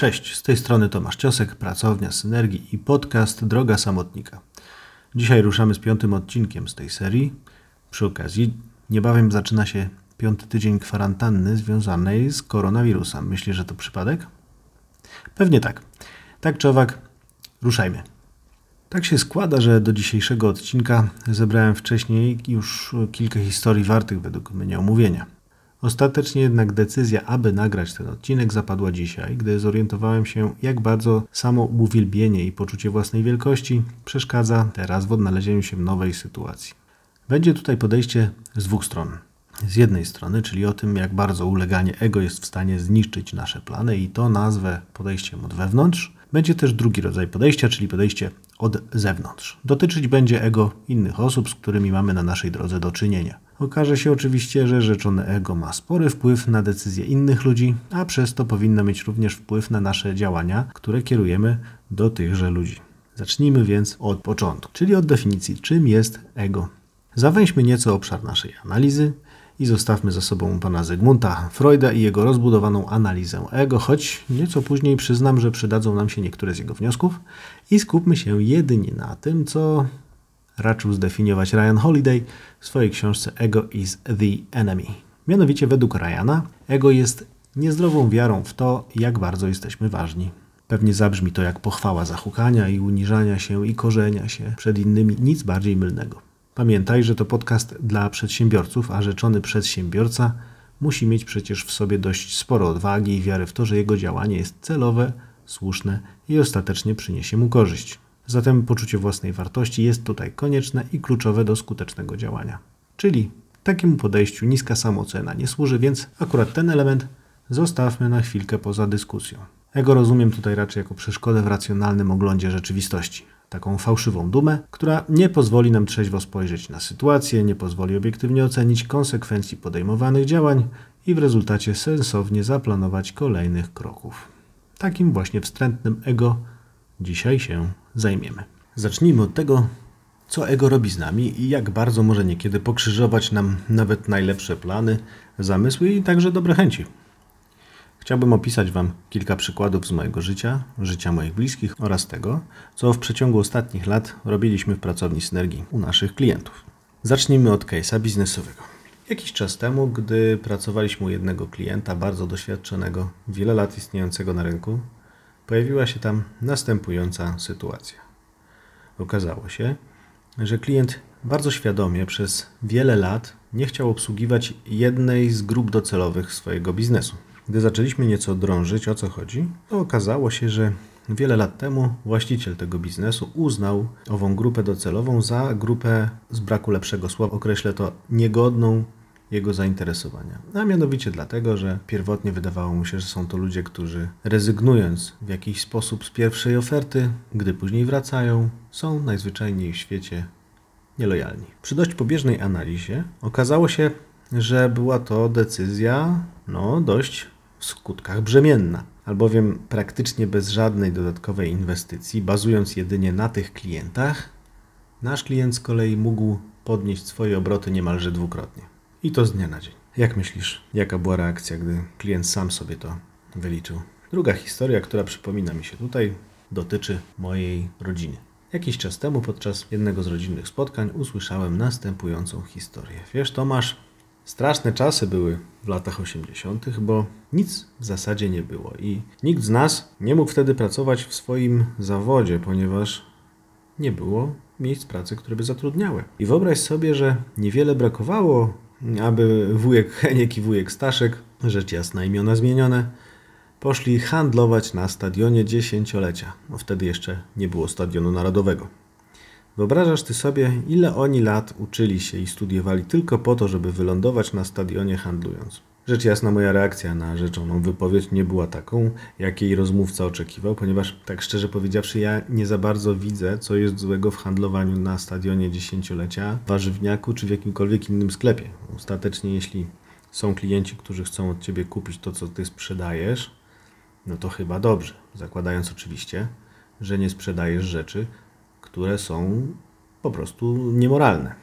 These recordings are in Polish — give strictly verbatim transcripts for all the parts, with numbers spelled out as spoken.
Cześć, z tej strony Tomasz Ciosek, Pracownia Synergii i podcast Droga Samotnika. Dzisiaj ruszamy z piątym odcinkiem z tej serii. Przy okazji niebawem zaczyna się piąty tydzień kwarantanny związanej z koronawirusem. Myślisz, że to przypadek? Pewnie tak. Tak czy owak, ruszajmy. Tak się składa, że do dzisiejszego odcinka zebrałem wcześniej już kilka historii wartych według mnie omówienia. Ostatecznie jednak decyzja, aby nagrać ten odcinek, zapadła dzisiaj, gdy zorientowałem się, jak bardzo samo uwielbienie i poczucie własnej wielkości przeszkadza teraz w odnalezieniu się nowej sytuacji. Będzie tutaj podejście z dwóch stron. Z jednej strony, czyli o tym, jak bardzo uleganie ego jest w stanie zniszczyć nasze plany i to nazwę podejściem od wewnątrz. Będzie też drugi rodzaj podejścia, czyli podejście od zewnątrz. Dotyczyć będzie ego innych osób, z którymi mamy na naszej drodze do czynienia. Okaże się oczywiście, że rzeczone ego ma spory wpływ na decyzje innych ludzi, a przez to powinno mieć również wpływ na nasze działania, które kierujemy do tychże ludzi. Zacznijmy więc od początku, czyli od definicji, czym jest ego. Zawęźmy nieco obszar naszej analizy i zostawmy za sobą pana Zygmunta Freuda i jego rozbudowaną analizę ego, choć nieco później przyznam, że przydadzą nam się niektóre z jego wniosków i skupmy się jedynie na tym, co raczył zdefiniować Ryan Holiday w swojej książce Ego is the Enemy. Mianowicie według Ryana ego jest niezdrową wiarą w to, jak bardzo jesteśmy ważni. Pewnie zabrzmi to jak pochwała zahukania i uniżania się i korzenia się przed innymi, nic bardziej mylnego. Pamiętaj, że to podcast dla przedsiębiorców, a rzeczony przedsiębiorca musi mieć przecież w sobie dość sporo odwagi i wiary w to, że jego działanie jest celowe, słuszne i ostatecznie przyniesie mu korzyść. Zatem poczucie własnej wartości jest tutaj konieczne i kluczowe do skutecznego działania. Czyli takiemu podejściu niska samoocena nie służy, więc akurat ten element zostawmy na chwilkę poza dyskusją. Ego rozumiem tutaj raczej jako przeszkodę w racjonalnym oglądzie rzeczywistości. Taką fałszywą dumę, która nie pozwoli nam trzeźwo spojrzeć na sytuację, nie pozwoli obiektywnie ocenić konsekwencji podejmowanych działań i w rezultacie sensownie zaplanować kolejnych kroków. Takim właśnie wstrętnym ego dzisiaj się zajmiemy. Zacznijmy od tego, co ego robi z nami i jak bardzo może niekiedy pokrzyżować nam nawet najlepsze plany, zamysły i także dobre chęci. Chciałbym opisać Wam kilka przykładów z mojego życia, życia moich bliskich oraz tego, co w przeciągu ostatnich lat robiliśmy w Pracowni Synergii u naszych klientów. Zacznijmy od case'a biznesowego. Jakiś czas temu, gdy pracowaliśmy u jednego klienta bardzo doświadczonego, wiele lat istniejącego na rynku, pojawiła się tam następująca sytuacja. Okazało się, że klient bardzo świadomie przez wiele lat nie chciał obsługiwać jednej z grup docelowych swojego biznesu. Gdy zaczęliśmy nieco drążyć, o co chodzi, to okazało się, że wiele lat temu właściciel tego biznesu uznał ową grupę docelową za grupę, z braku lepszego słowa, określę to, niegodną jego zainteresowania. A mianowicie dlatego, że pierwotnie wydawało mu się, że są to ludzie, którzy rezygnując w jakiś sposób z pierwszej oferty, gdy później wracają, są najzwyczajniej w świecie nielojalni. Przy dość pobieżnej analizie okazało się, że była to decyzja no dość w skutkach brzemienna, albowiem praktycznie bez żadnej dodatkowej inwestycji, bazując jedynie na tych klientach, nasz klient z kolei mógł podnieść swoje obroty niemalże dwukrotnie. I to z dnia na dzień. Jak myślisz, jaka była reakcja, gdy klient sam sobie to wyliczył? Druga historia, która przypomina mi się tutaj, dotyczy mojej rodziny. Jakiś czas temu podczas jednego z rodzinnych spotkań usłyszałem następującą historię. Wiesz, Tomasz, straszne czasy były w latach osiemdziesiątych, bo nic w zasadzie nie było i nikt z nas nie mógł wtedy pracować w swoim zawodzie, ponieważ nie było miejsc pracy, które by zatrudniały. I wyobraź sobie, że niewiele brakowało, aby wujek Heniek i wujek Staszek, rzecz jasna imiona zmienione, poszli handlować na stadionie dziesięciolecia. No wtedy jeszcze nie było Stadionu Narodowego. Wyobrażasz ty sobie, ile oni lat uczyli się i studiowali tylko po to, żeby wylądować na stadionie handlując. Rzecz jasna moja reakcja na rzeczoną wypowiedź nie była taką, jakiej rozmówca oczekiwał, ponieważ tak szczerze powiedziawszy ja nie za bardzo widzę, co jest złego w handlowaniu na stadionie dziesięciolecia, warzywniaku czy w jakimkolwiek innym sklepie. Ostatecznie jeśli są klienci, którzy chcą od ciebie kupić to, co ty sprzedajesz, no to chyba dobrze, zakładając oczywiście, że nie sprzedajesz rzeczy, które są po prostu niemoralne.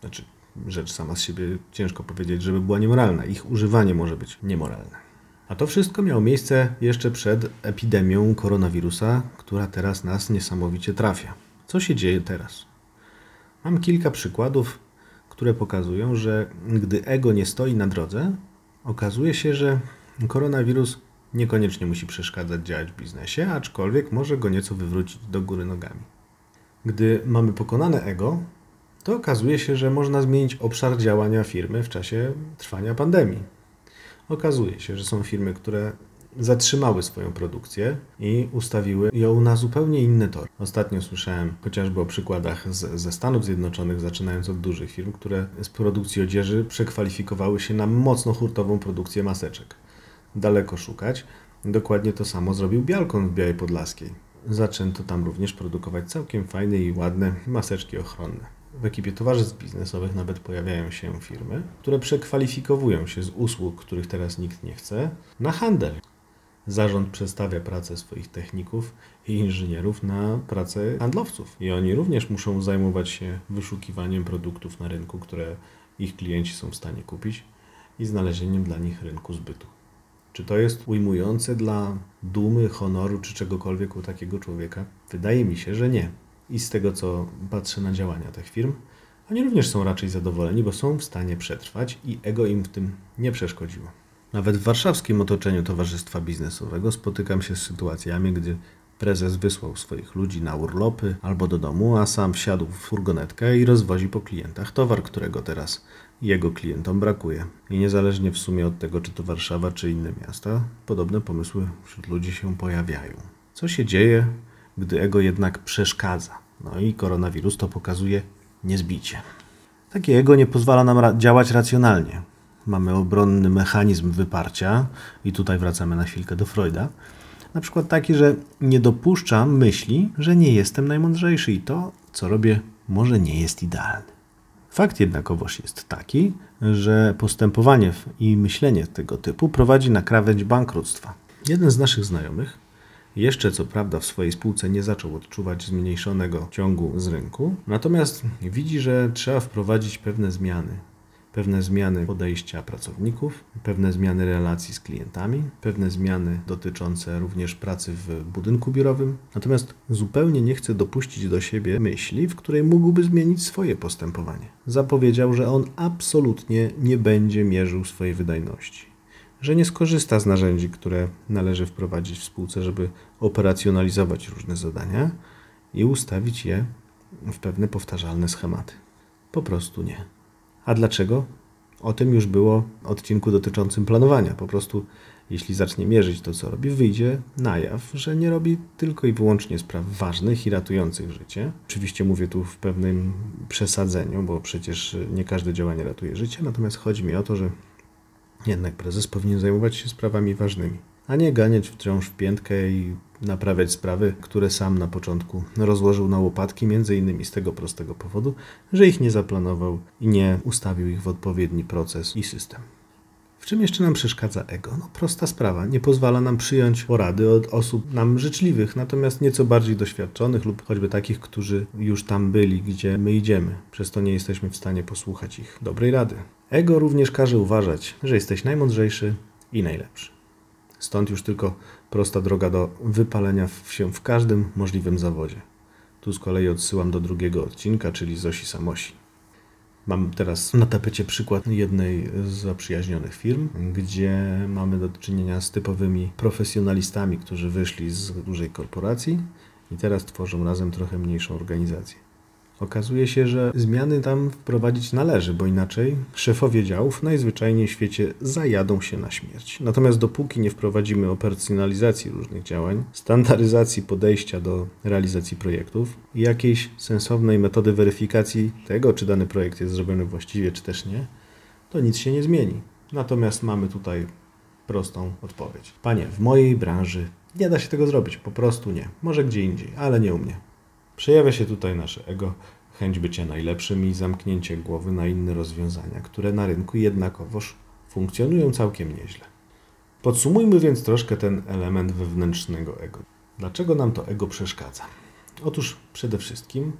Znaczy, rzecz sama z siebie ciężko powiedzieć, żeby była niemoralna. Ich używanie może być niemoralne. A to wszystko miało miejsce jeszcze przed epidemią koronawirusa, która teraz nas niesamowicie trafia. Co się dzieje teraz? Mam kilka przykładów, które pokazują, że gdy ego nie stoi na drodze, okazuje się, że koronawirus niekoniecznie musi przeszkadzać działać w biznesie, aczkolwiek może go nieco wywrócić do góry nogami. Gdy mamy pokonane ego, to okazuje się, że można zmienić obszar działania firmy w czasie trwania pandemii. Okazuje się, że są firmy, które zatrzymały swoją produkcję i ustawiły ją na zupełnie inne tory. Ostatnio słyszałem chociażby o przykładach z, ze Stanów Zjednoczonych, zaczynając od dużych firm, które z produkcji odzieży przekwalifikowały się na mocno hurtową produkcję maseczek. Daleko szukać. Dokładnie to samo zrobił Bialkon w Białej Podlaskiej. Zaczęto tam również produkować całkiem fajne i ładne maseczki ochronne. W ekipie towarzystw biznesowych nawet pojawiają się firmy, które przekwalifikowują się z usług, których teraz nikt nie chce, na handel. Zarząd przestawia pracę swoich techników i inżynierów na pracę handlowców. I oni również muszą zajmować się wyszukiwaniem produktów na rynku, które ich klienci są w stanie kupić i znalezieniem dla nich rynku zbytu. Czy to jest ujmujące dla dumy, honoru czy czegokolwiek u takiego człowieka? Wydaje mi się, że nie. I z tego, co patrzę na działania tych firm, oni również są raczej zadowoleni, bo są w stanie przetrwać i ego im w tym nie przeszkodziło. Nawet w warszawskim otoczeniu towarzystwa biznesowego spotykam się z sytuacjami, gdy prezes wysłał swoich ludzi na urlopy albo do domu, a sam wsiadł w furgonetkę i rozwozi po klientach towar, którego teraz jego klientom brakuje. I niezależnie w sumie od tego, czy to Warszawa, czy inne miasta, podobne pomysły wśród ludzi się pojawiają. Co się dzieje, gdy ego jednak przeszkadza? No i koronawirus to pokazuje niezbicie. Takie ego nie pozwala nam ra- działać racjonalnie. Mamy obronny mechanizm wyparcia i tutaj wracamy na chwilkę do Freuda. Na przykład taki, że nie dopuszczam myśli, że nie jestem najmądrzejszy i to, co robię, może nie jest idealne. Fakt jednakowoż jest taki, że postępowanie i myślenie tego typu prowadzi na krawędź bankructwa. Jeden z naszych znajomych jeszcze co prawda w swojej spółce nie zaczął odczuwać zmniejszonego ciągu z rynku, natomiast widzi, że trzeba wprowadzić pewne zmiany. Pewne zmiany podejścia pracowników, pewne zmiany relacji z klientami, pewne zmiany dotyczące również pracy w budynku biurowym. Natomiast zupełnie nie chce dopuścić do siebie myśli, w której mógłby zmienić swoje postępowanie. Zapowiedział, że on absolutnie nie będzie mierzył swojej wydajności, że nie skorzysta z narzędzi, które należy wprowadzić w spółce, żeby operacjonalizować różne zadania i ustawić je w pewne powtarzalne schematy. Po prostu nie. A dlaczego? O tym już było w odcinku dotyczącym planowania. Po prostu jeśli zacznie mierzyć to, co robi, wyjdzie na jaw, że nie robi tylko i wyłącznie spraw ważnych i ratujących życie. Oczywiście mówię tu w pewnym przesadzeniu, bo przecież nie każde działanie ratuje życie, natomiast chodzi mi o to, że jednak prezes powinien zajmować się sprawami ważnymi, a nie ganiać wciąż w piętkę i naprawiać sprawy, które sam na początku rozłożył na łopatki, między innymi z tego prostego powodu, że ich nie zaplanował i nie ustawił ich w odpowiedni proces i system. W czym jeszcze nam przeszkadza ego? No prosta sprawa, nie pozwala nam przyjąć porady od osób nam życzliwych, natomiast nieco bardziej doświadczonych lub choćby takich, którzy już tam byli, gdzie my idziemy. Przez to nie jesteśmy w stanie posłuchać ich dobrej rady. Ego również każe uważać, że jesteś najmądrzejszy i najlepszy. Stąd już tylko prosta droga do wypalenia się w każdym możliwym zawodzie. Tu z kolei odsyłam do drugiego odcinka, czyli Zosi Samosi. Mam teraz na tapecie przykład jednej z zaprzyjaźnionych firm, gdzie mamy do czynienia z typowymi profesjonalistami, którzy wyszli z dużej korporacji i teraz tworzą razem trochę mniejszą organizację. Okazuje się, że zmiany tam wprowadzić należy, bo inaczej szefowie działów najzwyczajniej w świecie zajadą się na śmierć. Natomiast dopóki nie wprowadzimy operacjonalizacji różnych działań, standaryzacji podejścia do realizacji projektów i jakiejś sensownej metody weryfikacji tego, czy dany projekt jest zrobiony właściwie, czy też nie, to nic się nie zmieni. Natomiast mamy tutaj prostą odpowiedź. Panie, w mojej branży nie da się tego zrobić, po prostu nie. Może gdzie indziej, ale nie u mnie. Przejawia się tutaj nasze ego, chęć bycia najlepszym i zamknięcie głowy na inne rozwiązania, które na rynku jednakowoż funkcjonują całkiem nieźle. Podsumujmy więc troszkę ten element wewnętrznego ego. Dlaczego nam to ego przeszkadza? Otóż przede wszystkim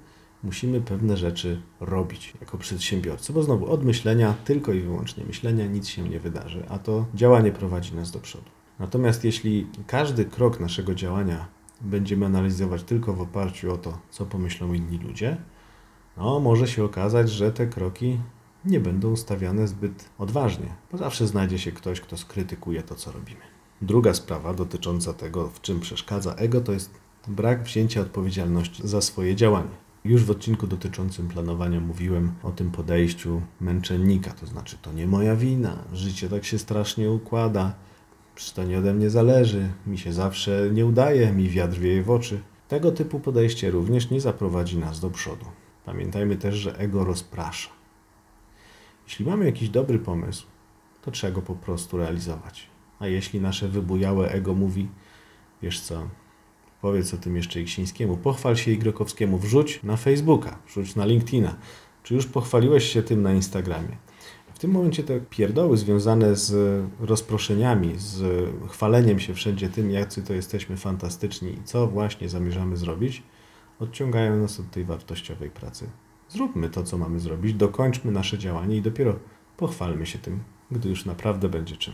musimy pewne rzeczy robić jako przedsiębiorcy, bo znowu od myślenia, tylko i wyłącznie myślenia, nic się nie wydarzy, a to działanie prowadzi nas do przodu. Natomiast jeśli każdy krok naszego działania będziemy analizować tylko w oparciu o to, co pomyślą inni ludzie, no może się okazać, że te kroki nie będą stawiane zbyt odważnie, bo zawsze znajdzie się ktoś, kto skrytykuje to, co robimy. Druga sprawa dotycząca tego, w czym przeszkadza ego, to jest brak wzięcia odpowiedzialności za swoje działanie. Już w odcinku dotyczącym planowania mówiłem o tym podejściu męczennika, to znaczy to nie moja wina, życie tak się strasznie układa, przecież to nie ode mnie zależy, mi się zawsze nie udaje, mi wiatr wieje w oczy. Tego typu podejście również nie zaprowadzi nas do przodu. Pamiętajmy też, że ego rozprasza. Jeśli mamy jakiś dobry pomysł, to trzeba go po prostu realizować. A jeśli nasze wybujałe ego mówi, wiesz co, powiedz o tym jeszcze Iksińskiemu, pochwal się Igrokowskiemu, wrzuć na Facebooka, wrzuć na LinkedIna, czy już pochwaliłeś się tym na Instagramie. W tym momencie te pierdoły związane z rozproszeniami, z chwaleniem się wszędzie tym, jacy to jesteśmy fantastyczni i co właśnie zamierzamy zrobić, odciągają nas od tej wartościowej pracy. Zróbmy to, co mamy zrobić, dokończmy nasze działanie i dopiero pochwalmy się tym, gdy już naprawdę będzie czym.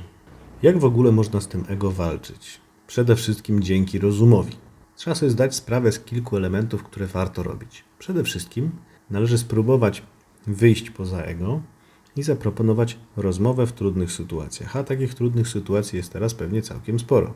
Jak w ogóle można z tym ego walczyć? Przede wszystkim dzięki rozumowi. Trzeba sobie zdać sprawę z kilku elementów, które warto robić. Przede wszystkim należy spróbować wyjść poza ego i zaproponować rozmowę w trudnych sytuacjach. A takich trudnych sytuacji jest teraz pewnie całkiem sporo.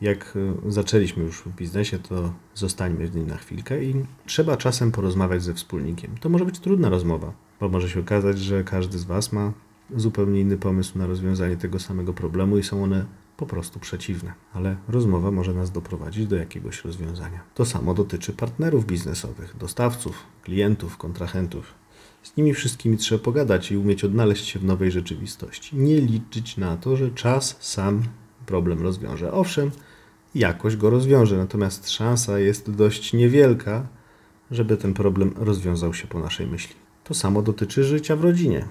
Jak zaczęliśmy już w biznesie, to zostańmy z nim na chwilkę i trzeba czasem porozmawiać ze wspólnikiem. To może być trudna rozmowa, bo może się okazać, że każdy z Was ma zupełnie inny pomysł na rozwiązanie tego samego problemu i są one po prostu przeciwne. Ale rozmowa może nas doprowadzić do jakiegoś rozwiązania. To samo dotyczy partnerów biznesowych, dostawców, klientów, kontrahentów. Z nimi wszystkimi trzeba pogadać i umieć odnaleźć się w nowej rzeczywistości. Nie liczyć na to, że czas sam problem rozwiąże. Owszem, jakoś go rozwiąże, natomiast szansa jest dość niewielka, żeby ten problem rozwiązał się po naszej myśli. To samo dotyczy życia w rodzinie.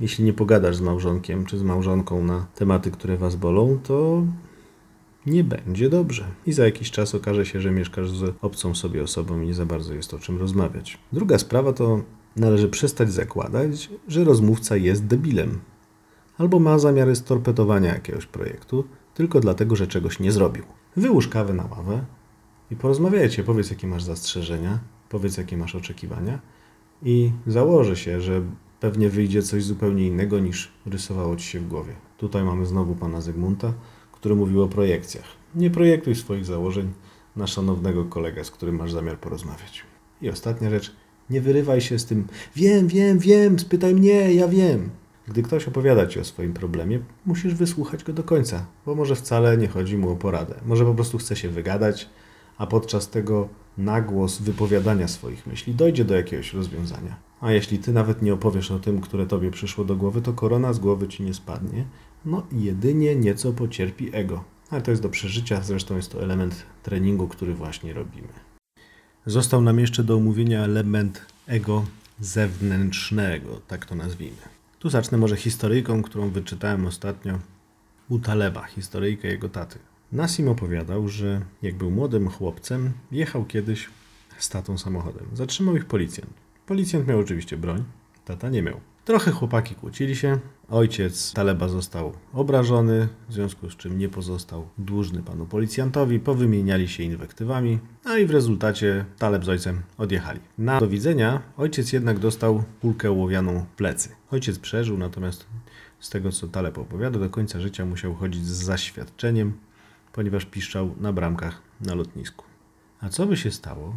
Jeśli nie pogadasz z małżonkiem czy z małżonką na tematy, które Was bolą, to nie będzie dobrze. I za jakiś czas okaże się, że mieszkasz z obcą sobie osobą i nie za bardzo jest o czym rozmawiać. Druga sprawa to należy przestać zakładać, że rozmówca jest debilem albo ma zamiary storpedowania jakiegoś projektu tylko dlatego, że czegoś nie zrobił. Wyłóż kawę na ławę i porozmawiajcie. Powiedz, jakie masz zastrzeżenia, powiedz, jakie masz oczekiwania i założę się, że pewnie wyjdzie coś zupełnie innego niż rysowało Ci się w głowie. Tutaj mamy znowu Pana Zygmunta, który mówił o projekcjach. Nie projektuj swoich założeń na szanownego kolegę, z którym masz zamiar porozmawiać. I ostatnia rzecz, nie wyrywaj się z tym wiem, wiem, wiem, spytaj mnie, ja wiem. Gdy ktoś opowiada Ci o swoim problemie, musisz wysłuchać go do końca, bo może wcale nie chodzi mu o poradę. Może po prostu chce się wygadać, a podczas tego nagłos wypowiadania swoich myśli dojdzie do jakiegoś rozwiązania. A jeśli Ty nawet nie opowiesz o tym, które Tobie przyszło do głowy, to korona z głowy Ci nie spadnie. No i jedynie nieco pocierpi ego. Ale to jest do przeżycia, zresztą jest to element treningu, który właśnie robimy. Został nam jeszcze do omówienia element ego zewnętrznego, tak to nazwijmy. Tu zacznę może historyjką, którą wyczytałem ostatnio u Taleba, historyjkę jego taty. Nasim opowiadał, że jak był młodym chłopcem, jechał kiedyś z tatą samochodem. Zatrzymał ich policjant. Policjant miał oczywiście broń, tata nie miał. Trochę chłopaki kłócili się. Ojciec Taleba został obrażony, w związku z czym nie pozostał dłużny panu policjantowi. Powymieniali się inwektywami, a i w rezultacie Taleb z ojcem odjechali. Na do widzenia ojciec jednak dostał kulkę ołowianą w plecy. Ojciec przeżył, natomiast z tego, co Taleb opowiada, do końca życia musiał chodzić z zaświadczeniem, ponieważ piszczał na bramkach na lotnisku. A co by się stało,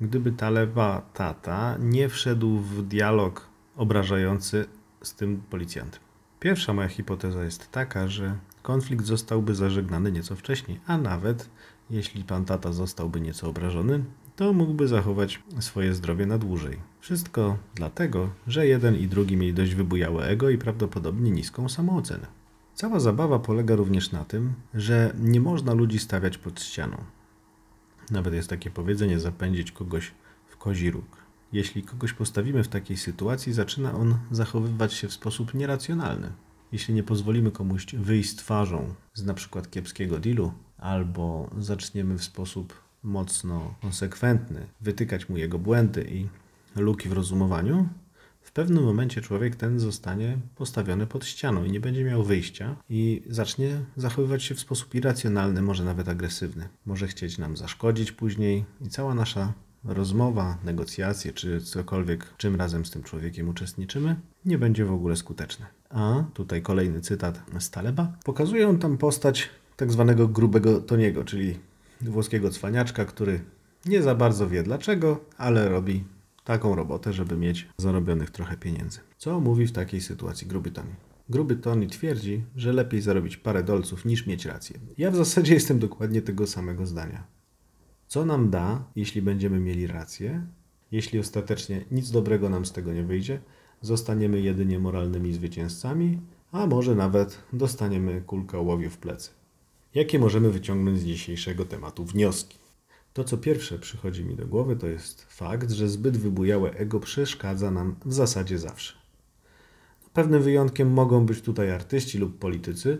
gdyby Taleba tata nie wszedł w dialog obrażający z tym policjantem? Pierwsza moja hipoteza jest taka, że konflikt zostałby zażegnany nieco wcześniej, a nawet jeśli pan tata zostałby nieco obrażony, to mógłby zachować swoje zdrowie na dłużej. Wszystko dlatego, że jeden i drugi mieli dość wybujałe ego i prawdopodobnie niską samoocenę. Cała zabawa polega również na tym, że nie można ludzi stawiać pod ścianą. Nawet jest takie powiedzenie, zapędzić kogoś w kozi róg. Jeśli kogoś postawimy w takiej sytuacji, zaczyna on zachowywać się w sposób nieracjonalny. Jeśli nie pozwolimy komuś wyjść twarzą z na przykład kiepskiego dealu, albo zaczniemy w sposób mocno konsekwentny wytykać mu jego błędy i luki w rozumowaniu, w pewnym momencie człowiek ten zostanie postawiony pod ścianą i nie będzie miał wyjścia i zacznie zachowywać się w sposób irracjonalny, może nawet agresywny. Może chcieć nam zaszkodzić później i cała nasza rozmowa, negocjacje czy cokolwiek, czym razem z tym człowiekiem uczestniczymy, nie będzie w ogóle skuteczne. A tutaj kolejny cytat z Taleba. Pokazuje on tam postać tak zwanego grubego Toniego, czyli włoskiego cwaniaczka, który nie za bardzo wie dlaczego, ale robi taką robotę, żeby mieć zarobionych trochę pieniędzy. Co mówi w takiej sytuacji gruby Toni? Gruby Toni twierdzi, że lepiej zarobić parę dolców niż mieć rację. Ja w zasadzie jestem dokładnie tego samego zdania. Co nam da, jeśli będziemy mieli rację? Jeśli ostatecznie nic dobrego nam z tego nie wyjdzie, zostaniemy jedynie moralnymi zwycięzcami, a może nawet dostaniemy kulkę ołowiu w plecy. Jakie możemy wyciągnąć z dzisiejszego tematu wnioski? To, co pierwsze przychodzi mi do głowy, to jest fakt, że zbyt wybujałe ego przeszkadza nam w zasadzie zawsze. Pewnym wyjątkiem mogą być tutaj artyści lub politycy,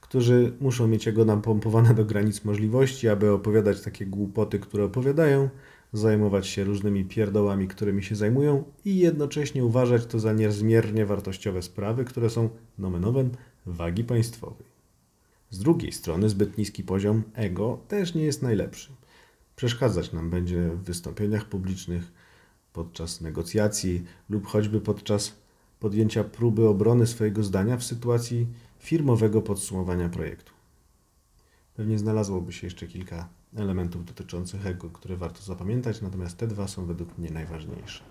którzy muszą mieć ego napompowane do granic możliwości, aby opowiadać takie głupoty, które opowiadają, zajmować się różnymi pierdołami, którymi się zajmują i jednocześnie uważać to za niezmiernie wartościowe sprawy, które są nomen omen wagi państwowej. Z drugiej strony zbyt niski poziom ego też nie jest najlepszy. Przeszkadzać nam będzie w wystąpieniach publicznych, podczas negocjacji lub choćby podczas podjęcia próby obrony swojego zdania w sytuacji firmowego podsumowania projektu. Pewnie znalazłoby się jeszcze kilka elementów dotyczących ego, które warto zapamiętać, natomiast te dwa są według mnie najważniejsze.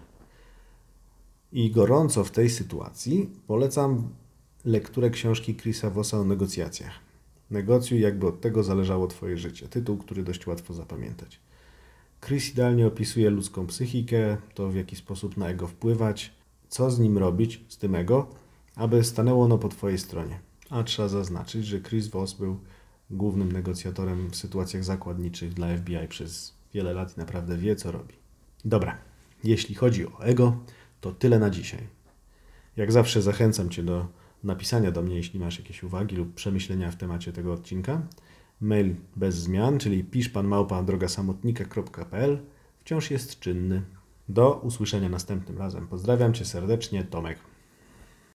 I gorąco w tej sytuacji polecam lekturę książki Chrisa Vossa o negocjacjach. Negocjuj, jakby od tego zależało Twoje życie. Tytuł, który dość łatwo zapamiętać. Chris idealnie opisuje ludzką psychikę, to w jaki sposób na ego wpływać, co z nim robić, z tym ego, aby stanęło ono po Twojej stronie. A trzeba zaznaczyć, że Chris Voss był głównym negocjatorem w sytuacjach zakładniczych dla F B I przez wiele lat i naprawdę wie, co robi. Dobra, jeśli chodzi o ego, to tyle na dzisiaj. Jak zawsze zachęcam Cię do napisania do mnie, jeśli masz jakieś uwagi lub przemyślenia w temacie tego odcinka. Mail bez zmian, czyli piszpan małpa droga samotnika kropka p l wciąż jest czynny. Do usłyszenia następnym razem. Pozdrawiam Cię serdecznie, Tomek.